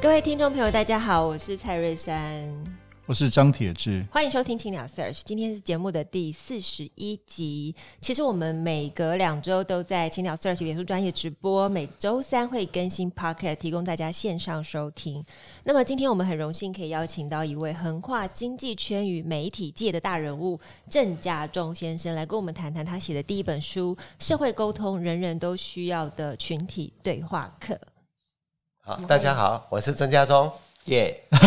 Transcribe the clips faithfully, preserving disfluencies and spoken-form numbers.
各位听众朋友大家好，我是蔡瑞珊，我是张铁志，欢迎收听青鸟 Search。 今天是节目的第四十一集。其实我们每隔两周都在青鸟 Search 脸书专业直播，每周三会更新 Podcast 提供大家线上收听。那么今天我们很荣幸可以邀请到一位横跨经济圈与媒体界的大人物郑家钟先生，来跟我们谈谈他写的第一本书《社会沟通人人都需要的群体对话课》。好，大家好，我是郑家钟，耶、yeah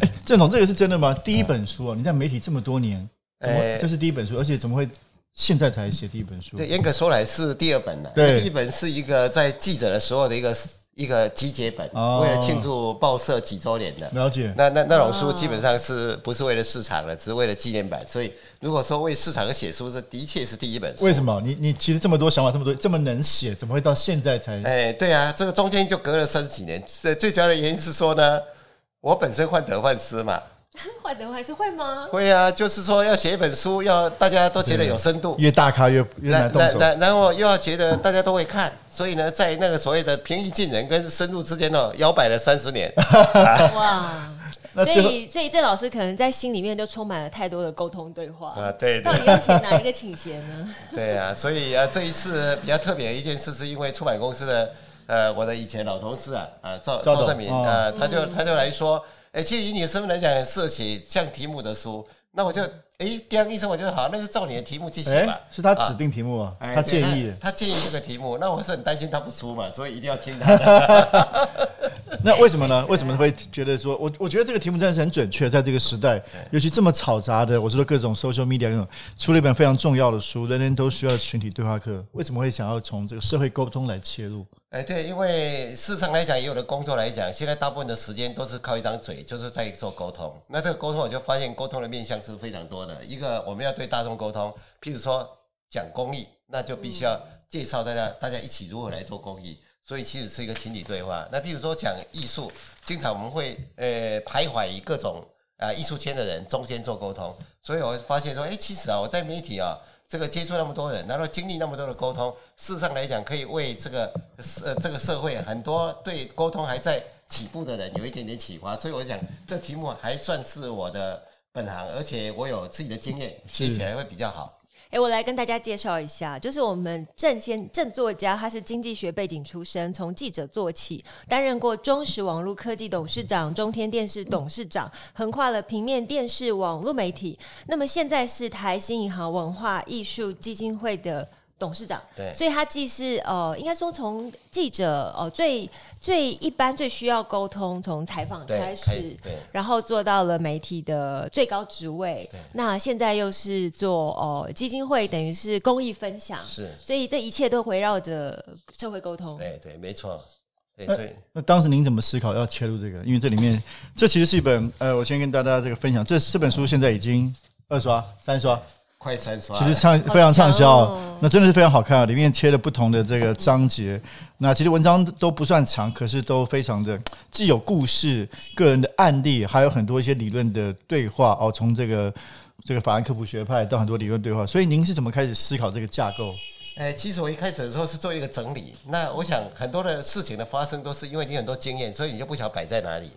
欸！郑总，这个是真的吗？第一本书啊，你在媒体这么多年，怎么、欸、这是第一本书，而且怎么会现在才写第一本书？对，严格说来是第二本了。对，第一本是一个在记者的时候的一个一个集结本，哦、为了庆祝报社几周年的。了解。那那那种书基本上是不是为了市场了，只是为了纪念版。所以如果说为市场写书，这的确是第一本书。为什么你你其实这么多想法，这么多这么能写，怎么会到现在才？哎，对啊，这个中间就隔了三十几年。最主要的原因是说呢，我本身患得患失嘛。患得患失会吗？会啊，就是说要写一本书，要大家都觉得有深度，越大咖越越难动手，然后又要觉得大家都会看，所以呢，在那个所谓的平易近人跟深入之间呢，摇摆了三十年。哇！所以，所以郑老师可能在心里面就充满了太多的沟通对话啊，对，到底要请哪一个倾斜呢？对啊，所以啊，这一次比较特别的一件事，是因为出版公司的呃，我的以前老同事啊，啊赵赵正明啊，他就他就来说，哎、欸，其实以你的身份来讲，很适合写像题目的书。那我就，哎、欸，第二医生我就好，那就照你的题目去写吧、欸。是他指定题目啊，啊他建议的他，他建议这个题目。那我是很担心他不出嘛，所以一定要听他的。那为什么呢？为什么会觉得说，我我觉得这个题目真的是很准确，在这个时代，尤其这么吵杂的，我说各种 social media 各种，出了一本非常重要的书，人人都需要的群体对话课，为什么会想要从这个社会沟通来切入？哎，对，因为事实上来讲，也有的工作来讲，现在大部分的时间都是靠一张嘴，就是在做沟通。那这个沟通，我就发现沟通的面向是非常多的。一个我们要对大众沟通，譬如说讲公益，那就必须要介绍大家，大家一起如何来做公益。所以其实是一个群体对话。那譬如说讲艺术，经常我们会呃徘徊于各种啊艺术圈的人中间做沟通。所以我发现说，哎，其实啊，我在媒体啊，这个接触那么多人，然后经历那么多的沟通，事实上来讲，可以为这个呃这个社会很多对沟通还在起步的人有一点点启发。所以我想这题目还算是我的本行，而且我有自己的经验，写起来会比较好。欸、我来跟大家介绍一下，就是我们郑先郑作家，他是经济学背景出身，从记者做起，担任过中时网络科技董事长、中天电视董事长，横跨了平面电视、网络媒体。那么现在是台新银行文化艺术基金会的董事长，对，所以他既是呃，应该说从记者呃最最一般最需要沟通，从采访开始，然后做到了媒体的最高职位，那现在又是做呃基金会，等于是公益分享，是，所以这一切都围绕着社会沟通，对对，没错。对，所以 那, 那当时您怎么思考要切入这个？因为这里面这其实是一本呃，我先跟大家这个分享，这四本书现在已经二刷、三刷。快三刷，其实畅非常畅销、哦，那真的是非常好看啊！里面切了不同的这个章节，那其实文章都不算长，可是都非常的既有故事、个人的案例，还有很多一些理论的对话哦。从这个这个法兰克福学派到很多理论对话，所以您是怎么开始思考这个架构？哎、欸，其实我一开始的时候是做一个整理。那我想很多的事情的发生都是因为你很多经验，所以你就不晓得摆在哪里。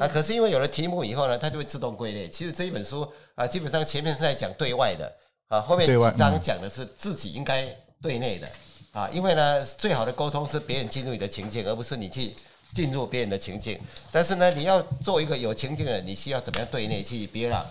啊，可是因为有了题目以后呢，它就会自动归类。其实这一本书啊，基本上前面是在讲对外的。啊，后面几章讲的是自己应该对内的啊，因为呢，最好的沟通是别人进入你的情境，而不是你去进入别人的情境。但是呢，你要做一个有情境的人，你需要怎么样对内去憋让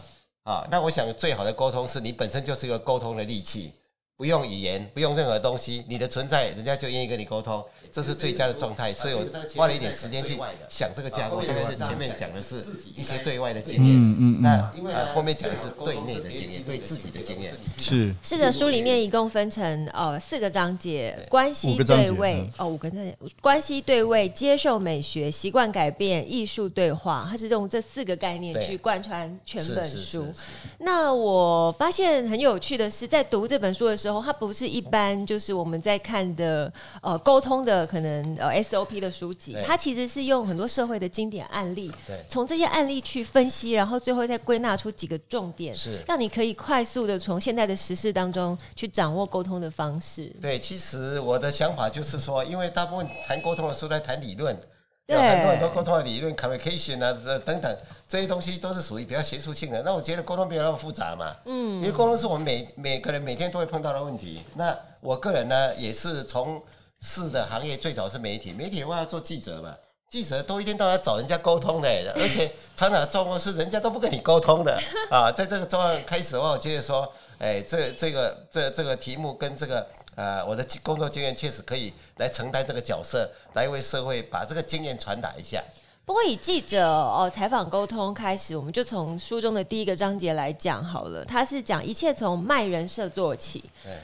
啊？那我想最好的沟通是你本身就是一个沟通的利器不用语言，不用任何东西，你的存在人家就愿意跟你沟通，这是最佳的状态。所以我花了一点时间去想这个架构，因为前面讲的是一些对外的经验、嗯嗯嗯、那、呃、后面讲的是对内的经验，对自己的经验。是是的，书里面一共分成、呃、四个章节，关系对位，哦，五个章节，关系对位、接受美学、习惯改变、艺术对话，它是用这四个概念去贯穿全本书。那我发现很有趣的是，在读这本书的时候，它不是一般就是我们在看的呃沟通的可能呃 S O P 的书籍，它其实是用很多社会的经典案例，从这些案例去分析，然后最后再归纳出几个重点，是让你可以快速的从现在的时事当中去掌握沟通的方式。对，其实我的想法就是说，因为大部分谈沟通的书在谈理论，有很多很多沟通的理论 communication 啊等等，这些东西都是属于比较学术性的。那我觉得沟通没有那么复杂嘛，嗯，因为沟通是我们每每个人每天都会碰到的问题。那我个人呢，也是从事的行业最早是媒体，媒体的话要做记者嘛，记者都一天到晚要找人家沟通的，而且常常的状况是人家都不跟你沟通的啊。在这个状况开始的话，我觉得说，哎，这这个这这个题目跟这个。呃，我的工作经验确实可以来承担这个角色，来为社会把这个经验传达一下。不过以记者哦采访沟通开始，我们就从书中的第一个章节来讲好了。它是讲一切从卖人设做起。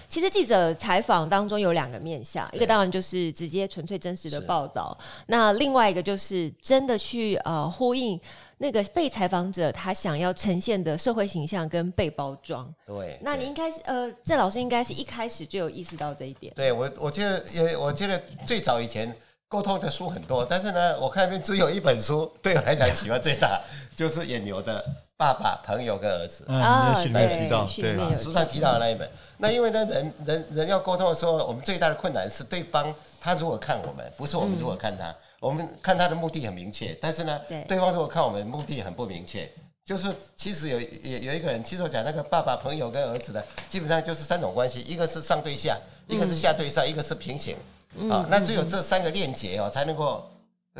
其实记者采访当中有两个面向，一个当然就是直接纯粹真实的报道，那另外一个就是真的去呃呼应那个被采访者他想要呈现的社会形象跟被包装。对，那你应该呃，郑老师应该是一开始就有意识到这一点。对，我我觉得也，我觉得最早以前沟通的书很多，但是呢，我看那边只有一本书对我来讲启发最大，就是野牛的爸爸、朋友跟儿子啊，书、嗯、上提到，对，书上提到的那一本。那因为呢，人人人要沟通的时候，我们最大的困难是对方他如何看我们，不是我们如何看他。嗯，我们看他的目的很明确，但是呢， 对, 对方如果看我们目的很不明确，就是其实有有一个人，其实我讲那个爸爸、朋友跟儿子呢，基本上就是三种关系，一个是上对下，一个是下对上，嗯、一个是平行、嗯、啊，那只有这三个链接哦，才能够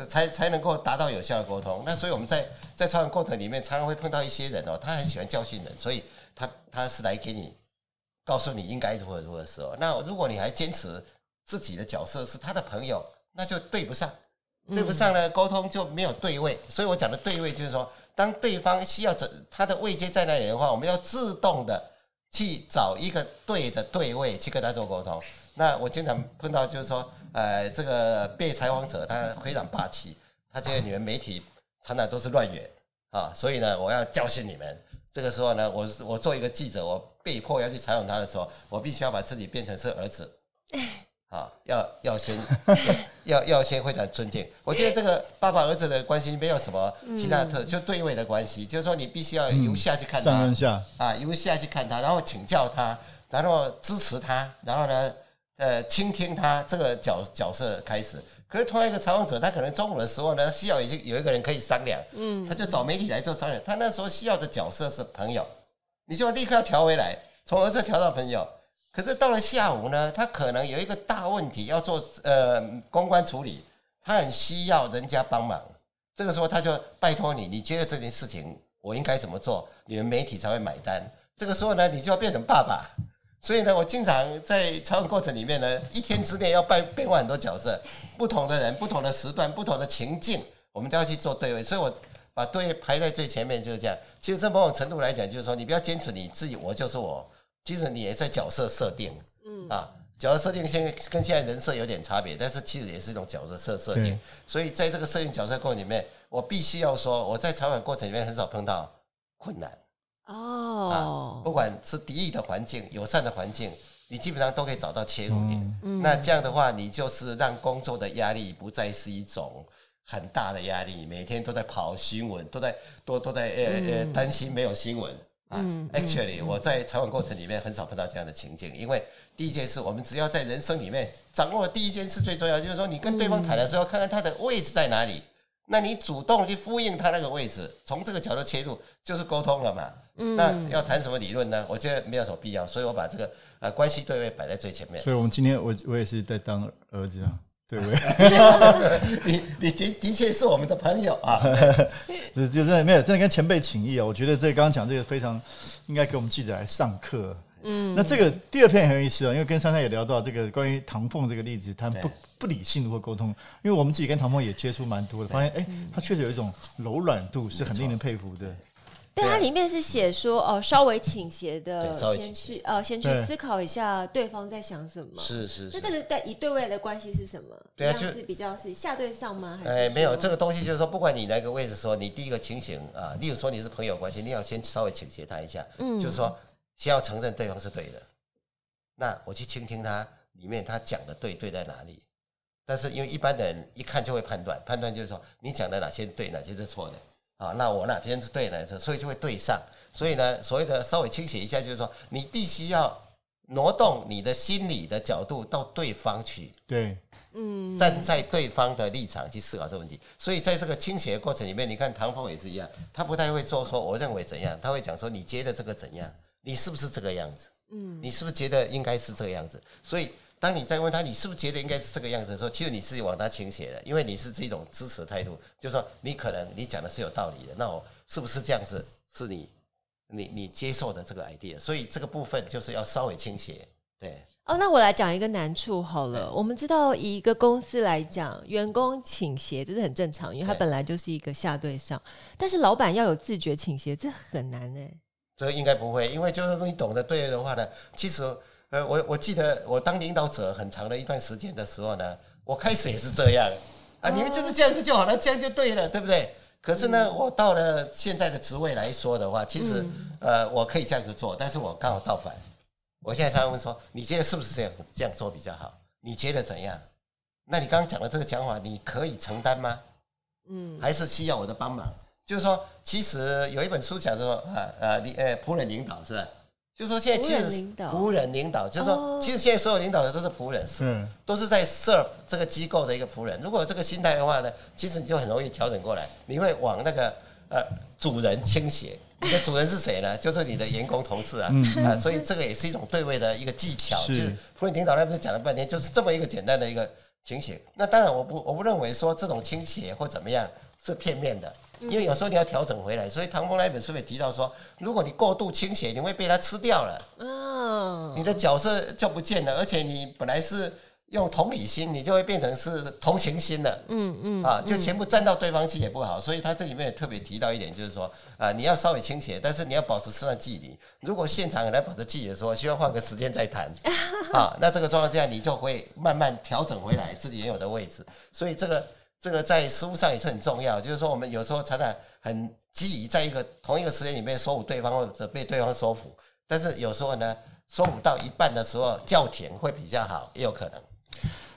才才能够达到有效的沟通。那所以我们在在采访过程里面，常常会碰到一些人哦，他很喜欢教训人，所以他他是来给你告诉你应该如何如何的时候，那如果你还坚持自己的角色是他的朋友，那就对不上。对不上呢，沟通就没有对位，所以我讲的对位就是说，当对方需要他的位阶在那里的话，我们要自动的去找一个对的对位去跟他做沟通。那我经常碰到就是说，呃，这个被采访者他非常霸气，他觉得你们媒体常常都是乱源啊，所以呢，我要教训你们。这个时候呢，我我做一个记者，我被迫要去采访他的时候，我必须要把自己变成是儿子。啊，要要先要要先会谈尊敬。我觉得这个爸爸儿子的关系没有什么其他的特，嗯、就对位的关系，就是说你必须要由下去看他，嗯、上跟下啊，由下去看他，然后请教他，然后支持他，然后呢，呃，倾听他这个角角色开始。可是同样一个采访者，他可能中午的时候呢，需要已经有一个人可以商量，嗯，他就找媒体来做商量。他那时候需要的角色是朋友，你就立刻要调回来，从儿子调到朋友。可是到了下午呢，他可能有一个大问题要做，呃，公关处理，他很需要人家帮忙。这个时候他就拜托你，你觉得这件事情我应该怎么做，你们媒体才会买单。这个时候呢，你就要变成爸爸。所以呢，我经常在采访过程里面呢，一天之内要变变换很多角色，不同的人、不同的时段、不同的情境，我们都要去做对位。所以我把对位排在最前面就是这样。其实这某种程度来讲，就是说你不要坚持你自己，我就是我。其实你也在角色设定，嗯啊，角色设定现在跟现在人设有点差别，但是其实也是一种角色设设定。所以在这个设定角色过程里面，我必须要说，我在采访过程里面很少碰到困难哦、啊，不管是敌意的环境、友善的环境，你基本上都可以找到切入点。嗯、那这样的话，你就是让工作的压力不再是一种很大的压力，每天都在跑新闻，都在都都在呃呃担心没有新闻。嗯、啊、，actually，、嗯、我在采访过程里面很少碰到这样的情境，因为第一件事，我们只要在人生里面掌握了第一件事最重要，就是说你跟对方谈的时候，看看他的位置在哪里，那你主动去呼应他那个位置，从这个角度切入就是沟通了嘛。嗯、那要谈什么理论呢？我觉得没有什么必要，所以我把这个呃关系对位摆在最前面。所以我们今天我我也是在当儿子啊。对不对？你你的的确是我们的朋友啊，真的没有，真的跟前辈请益啊、哦！我觉得这刚刚讲这个非常应该给我们记者来上课，嗯，那这个第二篇很有意思哦，因为跟珊珊也聊到这个关于唐凤这个例子，他不不理性如何沟通，因为我们自己跟唐凤也接触蛮多的，发现哎，他确实有一种柔软度是很令人佩服的。但它里面是写说哦，稍微倾斜的先去呃，先去思考一下对方在想什么。是是是。那这个在以对位的关系是什么？对啊，就是比较是下对上吗？还是哎，没有这个东西，就是说，不管你哪个位置说，你第一个情形啊，例如说你是朋友关系，你要先稍微倾斜他一下，嗯，就是说先要承认对方是对的。那我去倾听他里面他讲的对对在哪里？但是因为一般的人一看就会判断，判断就是说你讲的哪些对，哪些是错的。啊，那我那边是对的，所以就会对上。所以呢，所谓的稍微倾斜一下，就是说，你必须要挪动你的心理的角度到对方去，对，嗯，站在对方的立场去思考这个问题。所以在这个倾斜的过程里面，你看唐凤也是一样，他不太会做说我认为怎样，他会讲说你觉得这个怎样，你是不是这个样子？嗯，你是不是觉得应该是这个样子？所以当你在问他你是不是觉得应该是这个样子的时候，其实你是往他倾斜的，因为你是这种支持的态度，就是说你可能你讲的是有道理的，那我是不是这样子是你你你接受的这个 idea？ 所以这个部分就是要稍微倾斜。对哦，那我来讲一个难处好了。我们知道以一个公司来讲，员工倾斜这是很正常，因为他本来就是一个下对上，但是老板要有自觉倾斜，这很难耶。这应该不会，因为就是你懂得对的话呢，其实呃，我我记得我当领导者很长的一段时间的时候呢，我开始也是这样啊，你们就是这样子就好了，这样就对了，对不对？可是呢，我到了现在的职位来说的话，其实、嗯、呃，我可以这样子做，但是我刚好倒反。我现在他们说，你觉得是不是这样这样做比较好？你觉得怎样？那你刚刚讲的这个讲法，你可以承担吗？嗯，还是需要我的帮忙？就是说，其实有一本书讲说啊啊，你呃，仆人领导是吧？就是说，现在其实仆人领导，就是说，其实现在所有领导的都是仆人，是都是在 serve 这个机构的一个仆人。如果有这个心态的话呢，其实你就很容易调整过来，你会往那个呃主人倾斜。你的主人是谁呢？就是你的员工同事啊，啊，所以这个也是一种对位的一个技巧。就是仆人领导那边讲了半天，就是这么一个简单的一个倾斜。那当然，我不我不认为说这种倾斜或怎么样是片面的。因为有时候你要调整回来，所以唐凤那本书也提到说，如果你过度倾斜，你会被它吃掉了，嗯、oh. ，你的角色就不见了，而且你本来是用同理心，你就会变成是同情心了，嗯嗯，啊，就全部站到对方去也不好，所以他这里面也特别提到一点，就是说啊，你要稍微倾斜，但是你要保持适当距离。如果现场有来保持距离的时候，希望换个时间再谈，啊，那这个状况下你就会慢慢调整回来自己原有的位置，所以这个。这个在实务上也是很重要，就是说我们有时候常常很急于在一个同一个时间里面说服对方，或者被对方说服，但是有时候呢，说服到一半的时候叫停会比较好，也有可能。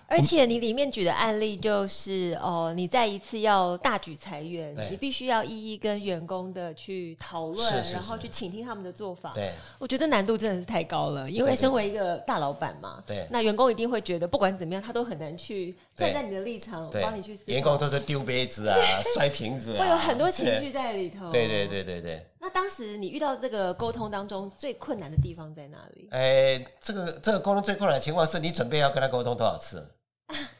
而且你里面举的案例就是哦，你在一次要大举裁员，你必须要一一跟员工的去讨论，是是是，然后去倾听他们的做法。对，我觉得难度真的是太高了，因为身为一个大老板嘛，对，那员工一定会觉得不管怎么样，他都很难去站在你的立场帮你去思考。员工都是丢杯子啊，摔瓶子啊，会有很多情绪在里头。对对对对对。那当时你遇到这个沟通当中最困难的地方在哪里？哎，这个这个沟通最困难的情况是你准备要跟他沟通多少次？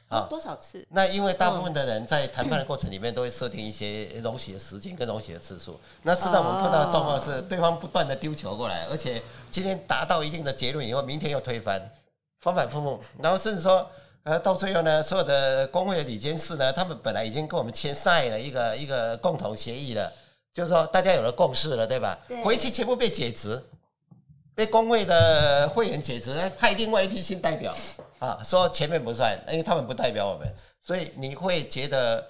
啊、多少次？那因为大部分的人在谈判的过程里面都会设定一些容许的时间跟容许的次数。那事实上我们碰到的状况是，对方不断的丢球过来，而且今天达到一定的结论以后，明天又推翻，反反复复。然后甚至说，呃，到最后呢，所有的工会的理监事呢，他们本来已经跟我们签 sign 了一个一个共同协议了，就是说大家有了共识了，对吧？对，回去全部被解职。被工会的会员解职，派另外一批新代表啊，说前面不算，因为他们不代表我们，所以你会觉得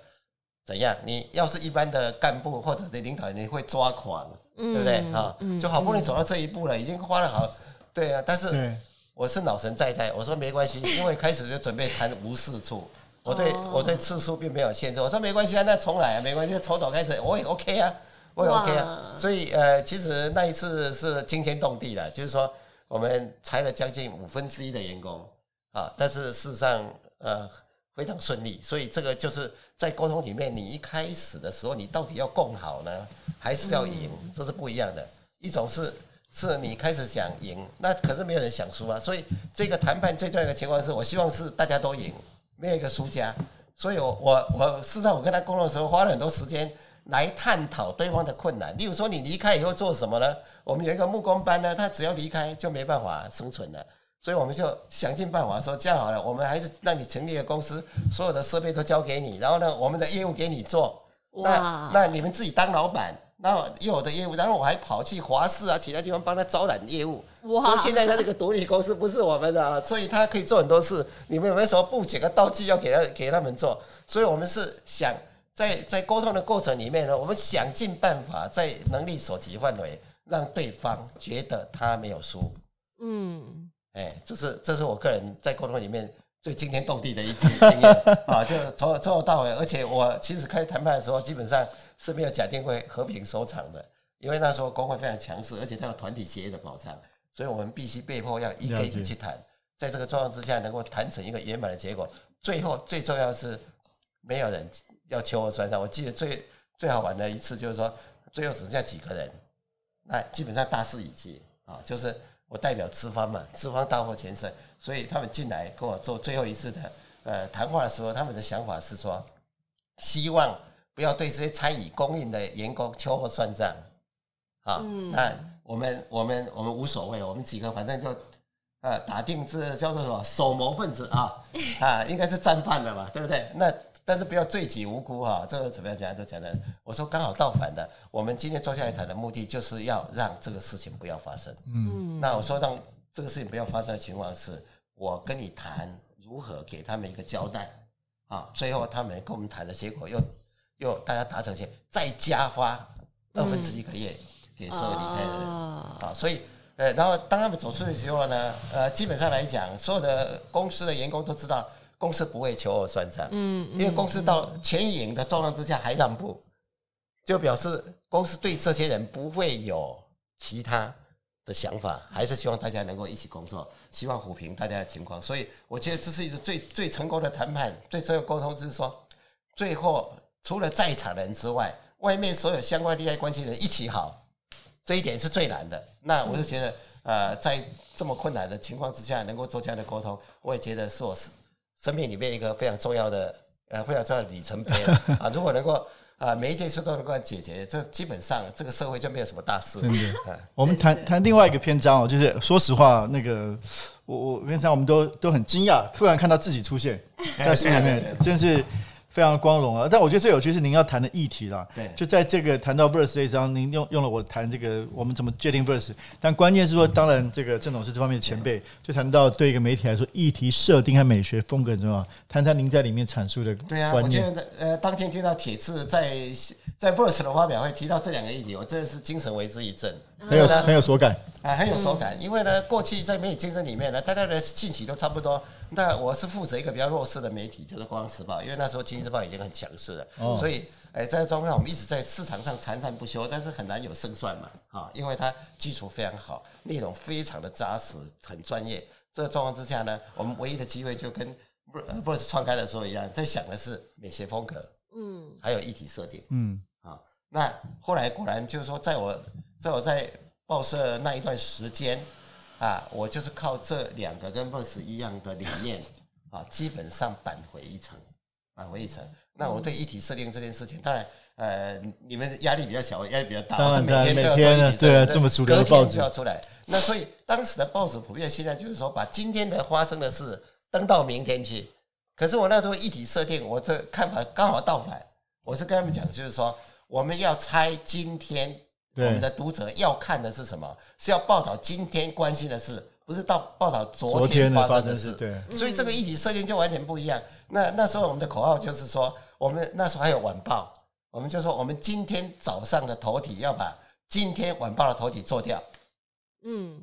怎样？你要是一般的干部或者的领导，你会抓狂，嗯、对不对啊、嗯？就好不容易走到这一步了，嗯、已经花了好，对啊。但是我是脑神在在，我说没关系，因为开始就准备谈无事处，我对、哦、我对次数并没有限制，我说没关系啊，那重来啊，没关系，从头开始我也 OK 啊。我也 OK 啊，所以呃，其实那一次是惊天动地的，就是说我们裁了将近五分之一的员工啊，但是事实上呃非常顺利，所以这个就是在沟通里面，你一开始的时候，你到底要共好呢，还是要赢，嗯、这是不一样的。一种是是你开始想赢，那可是没有人想输啊，所以这个谈判最重要的情况是，我希望是大家都赢，没有一个输家。所以我我我事实上我跟他沟通的时候，花了很多时间。来探讨对方的困难。例如说你离开以后做什么呢？我们有一个木工班呢，他只要离开就没办法生存了，所以我们就想尽办法说这样好了，我们还是让你成立一个公司，所有的设备都交给你，然后呢我们的业务给你做，那那你们自己当老板，然后又有的业务，然后我还跑去华视啊其他地方帮他招揽业务。哇，所以现在他这个独立公司不是我们的、啊、所以他可以做很多事，你们有没有什么布景和道具要给 他, 给他们做。所以我们是想在在沟通的过程里面呢，我们想尽办法在能力所及范围让对方觉得他没有输。嗯，哎，这是这是我个人在沟通里面最惊天动地的一次经验啊！就从从头到尾，而且我其实开始谈判的时候，基本上是没有假定会和平收场的，因为那时候工会非常强势，而且它有团体协议的保障，所以我们必须被迫要一个一个去谈，在这个状况之下能够谈成一个圆满的结果。最后最重要的是没有人要求我算账。我记得最最好玩的一次就是说，最后只剩下几个人，那基本上大势已去啊，就是我代表资方嘛，资方大获全胜，所以他们进来跟我做最后一次的呃谈话的时候，他们的想法是说，希望不要对这些参与供应的员工秋后算账啊、嗯。那我们我们我们无所谓，我们几个反正就呃打定这叫做什么首谋分子啊啊，应该是战犯了嘛，对不对？那但是不要罪己无辜啊，这个怎么样怎么样都讲的。我说刚好倒反的，我们今天坐下来谈的目的就是要让这个事情不要发生。嗯，那我说让这个事情不要发生的情况是，我跟你谈如何给他们一个交代啊。最后他们跟我们谈的结果又。又大家达成些，再加发二分之一个月给所有离开的人、嗯啊、所以呃，然后当他们走出去之后呢，呃，基本上来讲，所有的公司的员工都知道，公司不会求偶算账，嗯，因为公司到前赢的状况之下还让步，就表示公司对这些人不会有其他的想法，还是希望大家能够一起工作，希望抚平大家的情况。所以我觉得这是一个最最成功的谈判，最成功的沟通，就是说最后。除了在场人之外，外面所有相关利害关系人一起好，这一点是最难的。那我就觉得，呃，在这么困难的情况之下，能够做这样的沟通，我也觉得是我生命里面一个非常重要的，呃，非常重要的里程碑了啊！如果能够。啊，每一件事都能够解决，这基本上这个社会就没有什么大事。我们谈谈另外一个篇章哦，就是说实话，那个我我跟上我们都都很惊讶，突然看到自己出现在书里面，真是非常光荣啊！但我觉得最有趣是您要谈的议题啦。对，就在这个谈到 verse 这一章，您用用了我谈这个我们怎么界定 verse， 但关键是说，当然这个郑董事这方面的前辈就谈到对一个媒体来说，议题设定和美学风格很重要。谈谈您在里面阐述的观念。对啊，我觉得呃，当天听到铁志在在 verse 的发表会提到这两个议题，我真的是精神为之一振，很有很有所感啊，很有所感。因为呢，过去在媒体竞争里面呢，大家的信息都差不多。那我是负责一个比较弱势的媒体，就是《光时报》，因为那时候《经济日报》已经很强势了，哦、所以，哎、欸，在状况我们一直在市场上缠缠不休，但是很难有胜算嘛，啊，因为它基础非常好，内容非常的扎实，很专业。这个状况之下呢，我们唯一的机会就跟 BROTS 创刊的时候一样，在想的是美学风格，嗯，还有议题设定，嗯，啊，那后来果然就是说，在我在我在报社那一段时间。啊，我就是靠这两个跟 verse 一样的理念啊，基本上扳回一城，扳回一城。那我对议题设定这件事情，当然，呃，你们压力比较小，压力比较大，我是每天都要做议题设定，对啊，这么主流的报纸就要出来。那所以当时的报纸普遍现在就是说，把今天的发生的事登到明天去。可是我那时候议题设定，我这看法刚好倒反，我是跟他们讲，就是说我们要猜今天。我们的读者要看的是什么？是要报道今天关心的事，不是到报道昨天发生的事。对，所以这个议题设定就完全不一样。那那时候我们的口号就是说，我们那时候还有晚报，我们就说我们今天早上的头题要把今天晚报的头题做掉。嗯，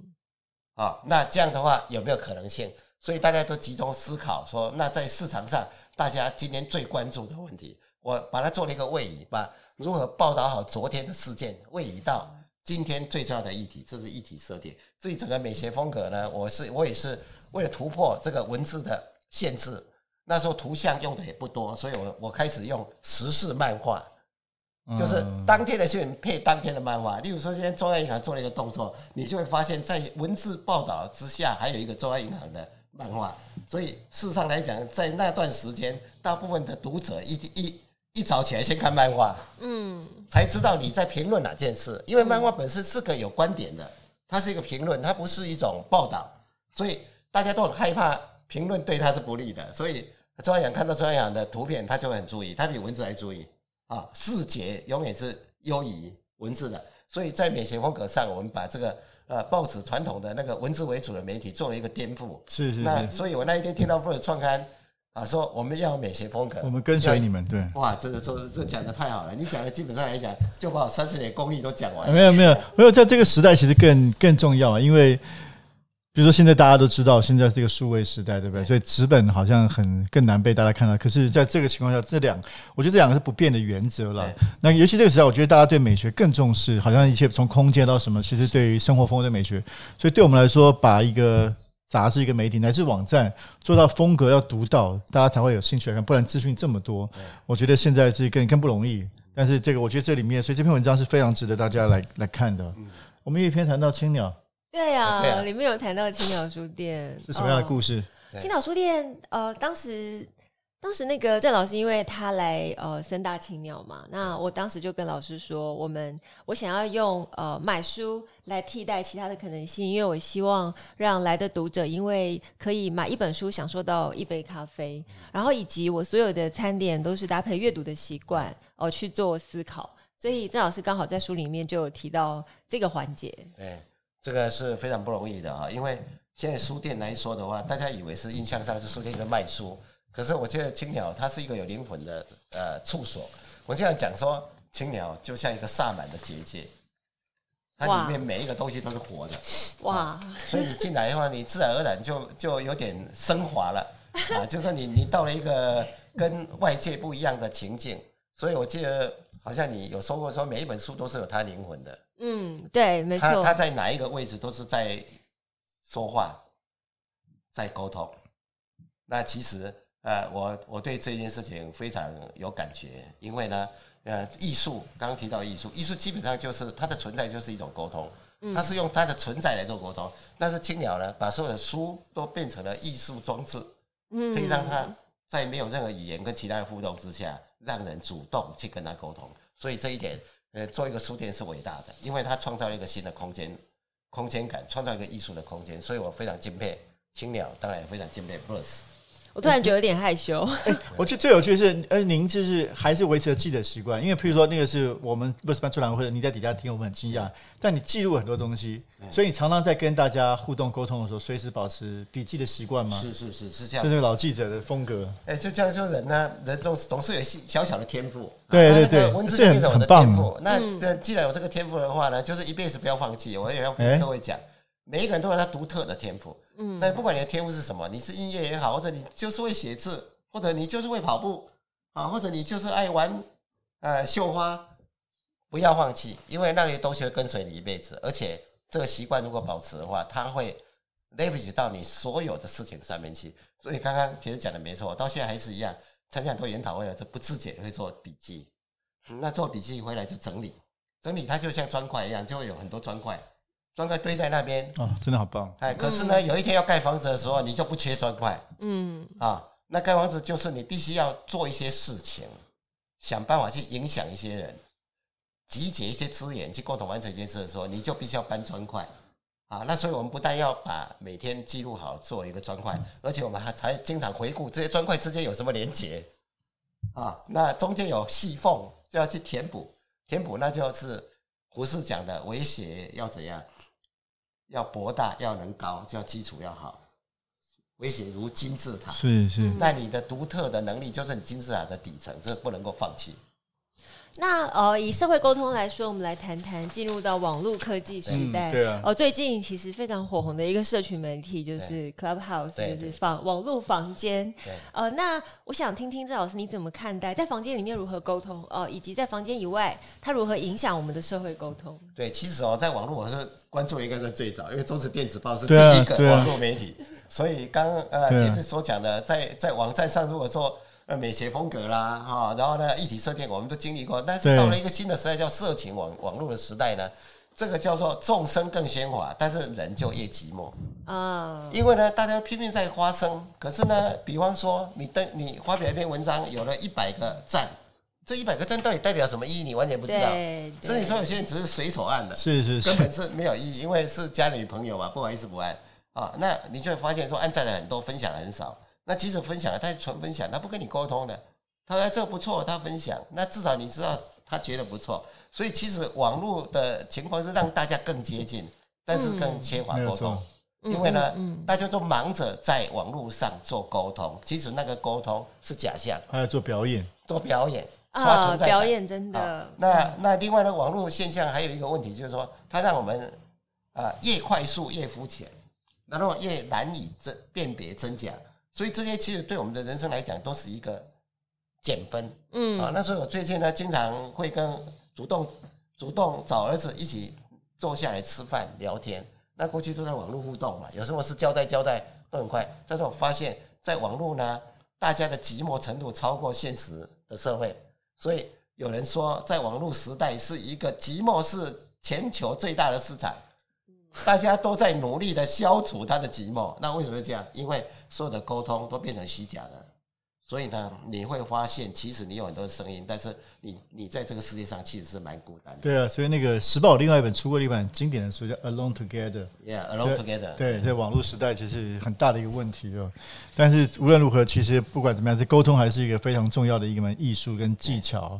好，那这样的话有没有可能性？所以大家都集中思考说，那在市场上大家今天最关注的问题，我把它做了一个位移，把如何报道好昨天的事件位移到今天最重要的议题，这是议题设定。至于整个美学风格呢，我是我也是为了突破这个文字的限制，那时候图像用的也不多，所以我我开始用时事漫画，就是当天的新闻配当天的漫画。例如说今天中央银行做了一个动作，你就会发现在文字报道之下还有一个中央银行的漫画。所以事实上来讲，在那段时间大部分的读者一一一早起来先看漫画，嗯，才知道你在评论哪件事，因为漫画本身是个有观点的，它是一个评论，它不是一种报道，所以大家都很害怕评论对它是不利的，所以周安阳看到周安阳的图片他就会很注意，他比文字还注意啊，视觉永远是优于文字的，所以在美学风格上我们把这个呃报纸传统的那个文字为主的媒体做了一个颠覆，是是是，那所以我那一天听到BROTS创刊啊，说我们要美学风格，我们跟随你们，对，哇，真的，这讲的太好了，你讲的基本上来讲，就把我三十年功力都讲完了。没有没有没有，在这个时代其实更更重要，因为比如说现在大家都知道，现在是一个数位时代，对不对？对，所以纸本好像很更难被大家看到。可是，在这个情况下，这两，我觉得这两个是不变的原则了。那尤其这个时代，我觉得大家对美学更重视，好像一切从空间到什么，其实对于生活风格的美学，所以对我们来说，把一个杂志、一个媒体乃至网站做到风格要独到，大家才会有兴趣来看，不然资讯这么多，我觉得现在是更更不容易。但是这个，我觉得这里面，所以这篇文章是非常值得大家来来看的。嗯、我们有一篇谈到青鸟，对呀、啊啊，里面有谈到青鸟书店是什么样的故事？哦、青鸟书店，呃，当时当时那个郑老师，因为他来呃三大青鸟嘛，那我当时就跟老师说，我们我想要用呃买书来替代其他的可能性，因为我希望让来的读者因为可以买一本书享受到一杯咖啡，然后以及我所有的餐点都是搭配阅读的习惯哦去做思考，所以郑老师刚好在书里面就有提到这个环节。对，这个是非常不容易的啊，因为现在书店来说的话，大家以为是印象上是书店跟卖书，可是我觉得青鸟它是一个有灵魂的呃处所。我这样讲说，青鸟就像一个萨满的结界，它里面每一个东西都是活的，哇！啊、所以你进来的话，你自然而然就就有点升华了啊，就是你你到了一个跟外界不一样的情境。所以我记得好像你有说过，说每一本书都是有它灵魂的。嗯，对，没错。它它在哪一个位置都是在说话，在沟通。那其实。呃，我我对这件事情非常有感觉，因为呢，呃，艺术刚刚提到艺术，艺术基本上就是它的存在就是一种沟通，它是用它的存在来做沟通。但是青鸟呢，把所有的书都变成了艺术装置，可以让它在没有任何语言跟其他的互动之下，让人主动去跟它沟通。所以这一点，呃，做一个书店是伟大的，因为它创造了一个新的空间，空间感，创造一个艺术的空间。所以我非常敬佩青鸟，当然也非常敬佩 BROTS。我突然觉得有点害羞、欸、我觉得最有趣的是呃，您就是还是维持了记者习惯，因为譬如说那个是我们不是搬出来，或者你在底下听我们很惊讶，但你记录很多东西，所以你常常在跟大家互动沟通的时候随时保持笔记的习惯吗？是是是，是这样，这是老记者的风格、欸、就像说人呢、啊、人总总是有小小的天赋，对对对、啊、文字就是我的天赋，那既然有这个天赋的话呢，就是一辈子不要放弃。我也要跟各位讲、欸、每一个人都有他独特的天赋，嗯，那不管你的天赋是什么，你是音乐也好，或者你就是会写字，或者你就是会跑步啊，或者你就是爱玩呃绣花，不要放弃，因为那些东西会跟随你一辈子，而且这个习惯如果保持的话，它会 leverage 到你所有的事情上面去。所以刚刚其实讲的没错，我到现在还是一样，参加很多研讨会了，就不自觉会做笔记、嗯、那做笔记回来就整理整理，它就像砖块一样，就会有很多砖块砖块堆在那边、哦、真的好棒！哎，可是呢，嗯、有一天要盖房子的时候，你就不缺砖块。嗯啊，那盖房子就是你必须要做一些事情，想办法去影响一些人，集结一些资源去共同完成一件事的时候，你就必须要搬砖块啊。那所以我们不但要把每天记录好做一个砖块，而且我们还才经常回顾这些砖块之间有什么连结啊。那中间有细缝就要去填补，填补那就是胡适讲的文学要怎样。要博大，要能高，就要基础要好，文学如金字塔，是是。那你的独特的能力就是你金字塔的底层，这不能够放弃。那呃，以社会沟通来说，我们来谈谈进入到网络科技时代。嗯、对啊。呃，最近其实非常火红的一个社群媒体就是 Clubhouse， 就是房网络房间。呃，那我想听听郑老师你怎么看待在房间里面如何沟通？呃，以及在房间以外，它如何影响我们的社会沟通？对，其实哦，在网络我是关注应该是最早，因为中时电子报是第一个网络媒体，啊啊、所以刚呃田志所讲的，在在网站上如果做。呃，美学风格啦，哈，然后呢，一体设定我们都经历过，但是到了一个新的时代，叫社群网网络的时代呢，这个叫做众生更喧哗，但是人就越寂寞啊。因为呢，大家拼命在发声，可是呢，比方说你登你发表一篇文章，有了一百个赞，这一百个赞到底代表什么意义，你完全不知道。所以你说有些人只是随手按的，是是是，根本是没有意义，因为是家里朋友嘛，不好意思不按啊。那你就会发现说按赞的很多，分享的很少。那即使分享了，他是纯分享，他不跟你沟通的。他说这个不错，他分享，那至少你知道他觉得不错。所以其实网络的情况是让大家更接近，但是更缺乏沟通。嗯，因为呢，嗯嗯、大家都忙着在网络上做沟通，其实那个沟通是假象，还要做表演，做表演，刷存在感、哦、表演真的。哦、那那另外呢，网络现象还有一个问题，就是说它让我们啊、呃、越快速越肤浅，然后越难以辨别真假，所以这些其实对我们的人生来讲都是一个减分。嗯，啊、哦，那所以我最近呢，经常会跟主动主动找儿子一起坐下来吃饭聊天。那过去都在网络互动嘛，有时候是交代交代都很快，但是我发现在网络呢，大家的寂寞程度超过现实的社会，所以有人说在网络时代是一个寂寞是全球最大的市场，大家都在努力的消除他的寂寞。那为什么这样？因为所有的沟通都变成虚假的，所以呢，你会发现其实你有很多声音，但是你你在这个世界上其实是蛮孤单的。对啊，所以那个时报另外一本出过一本经典的书叫 Alone Together。Yeah, Alone Together。对，在网络时代其实很大的一个问题，但是无论如何，其实不管怎么样，这沟通还是一个非常重要的一门艺术跟技巧。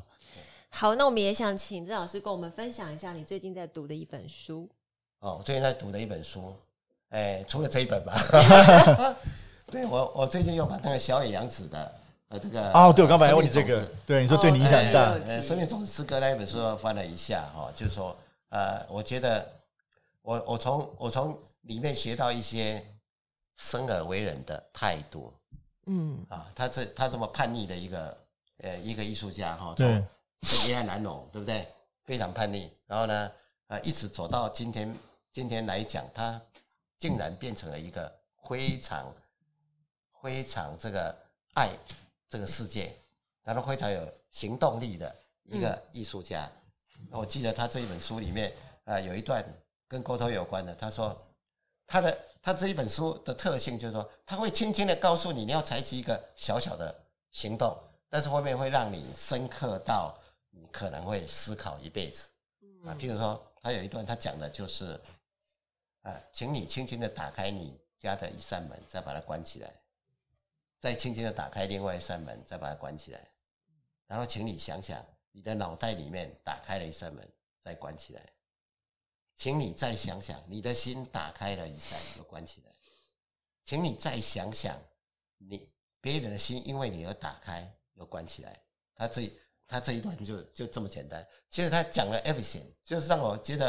好，那我们也想请郑老师跟我们分享一下你最近在读的一本书。哦，我最近在读的一本书，哎，除了这一本吧。对，我我最近又把那个小野洋子的呃这个哦，对我刚才问你这个，对你说对你影响很大。呃，生命种子诗歌那一本书翻了一下哈、哦，就是说呃，我觉得我我从我从里面学到一些生而为人的态度，嗯啊，他这他这么叛逆的一个呃一个艺术家哈、哦，对，黑暗难容对不对？非常叛逆，然后呢呃一直走到今天，今天来讲，他竟然变成了一个非常。非常这个爱这个世界，然后非常有行动力的一个艺术家。嗯、我记得他这一本书里面啊、呃、有一段跟沟通有关的，他说他的他这一本书的特性就是说，他会轻轻的告诉你你要采取一个小小的行动，但是后面会让你深刻到你可能会思考一辈子。啊，譬如说他有一段他讲的就是啊、呃，请你轻轻的打开你家的一扇门，再把它关起来。再轻轻的打开另外一扇门，再把它关起来，然后请你想想你的脑袋里面打开了一扇门再关起来，请你再想想你的心打开了一扇又关起来，请你再想想你别人的心因为你而打开又关起来。他这他这一段就就这么简单，其实他讲了 everything， 就是让我觉得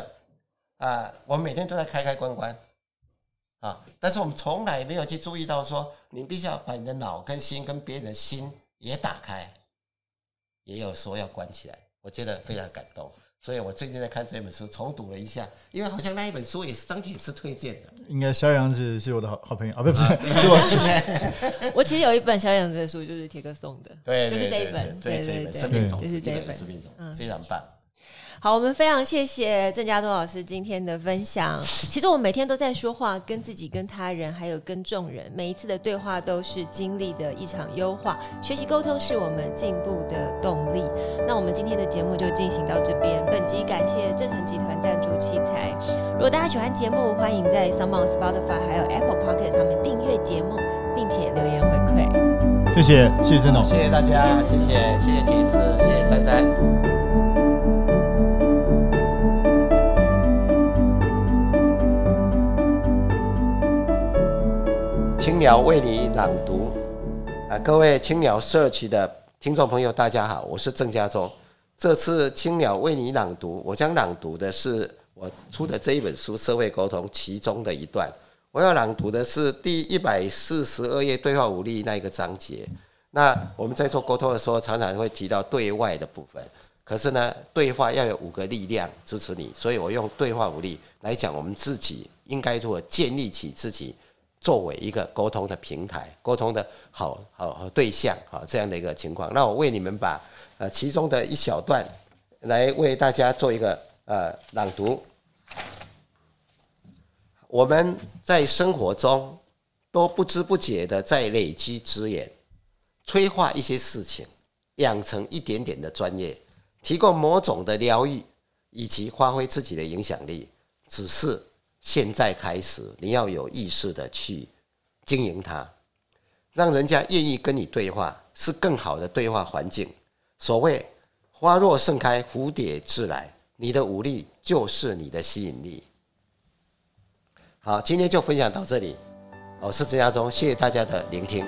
啊、呃，我每天都在开开关关啊！但是我们从来没有去注意到说，你必须要把你的脑跟心跟别人的心也打开，也有时候要关起来。我觉得非常感动，所以我最近在看这本书，重读了一下，因为好像那一本书也是张姐是推荐的。应该小野洋子是我的好好朋友啊，不是，是我。我其实有一本小野洋子的书，就是铁哥送的，对，就是这一本，对对对，生命种子，就是这一本生命种子，非常棒。好，我们非常谢谢郑家栋老师今天的分享。其实我们每天都在说话，跟自己、跟他人，还有跟众人，每一次的对话都是经历的一场优化。学习沟通是我们进步的动力。那我们今天的节目就进行到这边，本集感谢正成集团赞助器材。如果大家喜欢节目，欢迎在 SoundOn、Spotify 还有 Apple Podcast 上面订阅节目，并且留言回馈。谢谢，谢谢郑总，谢谢大家，谢谢，谢谢提子，谢谢珊珊。青鸟为你朗读、啊、各位青鸟 Search 的听众朋友大家好，我是郑家忠。这次青鸟为你朗读，我将朗读的是我出的这一本书《社会沟通》其中的一段。我要朗读的是第一百四十二页对话五力那一个章节。那我们在做沟通的时候常常会提到对外的部分，可是呢，对话要有五个力量支持你，所以我用对话五力来讲我们自己应该如何建立起自己作为一个沟通的平台，沟通的好好好对象，好这样的一个情况。那我为你们把呃其中的一小段来为大家做一个呃朗读。我们在生活中都不知不觉的在累积资源，催化一些事情，养成一点点的专业，提供某种的疗愈，以及发挥自己的影响力。只是现在开始你要有意识的去经营它，让人家愿意跟你对话，是更好的对话环境。所谓花若盛开，蝴蝶自来，你的武力就是你的吸引力。好，今天就分享到这里，我是陈家忠，谢谢大家的聆听。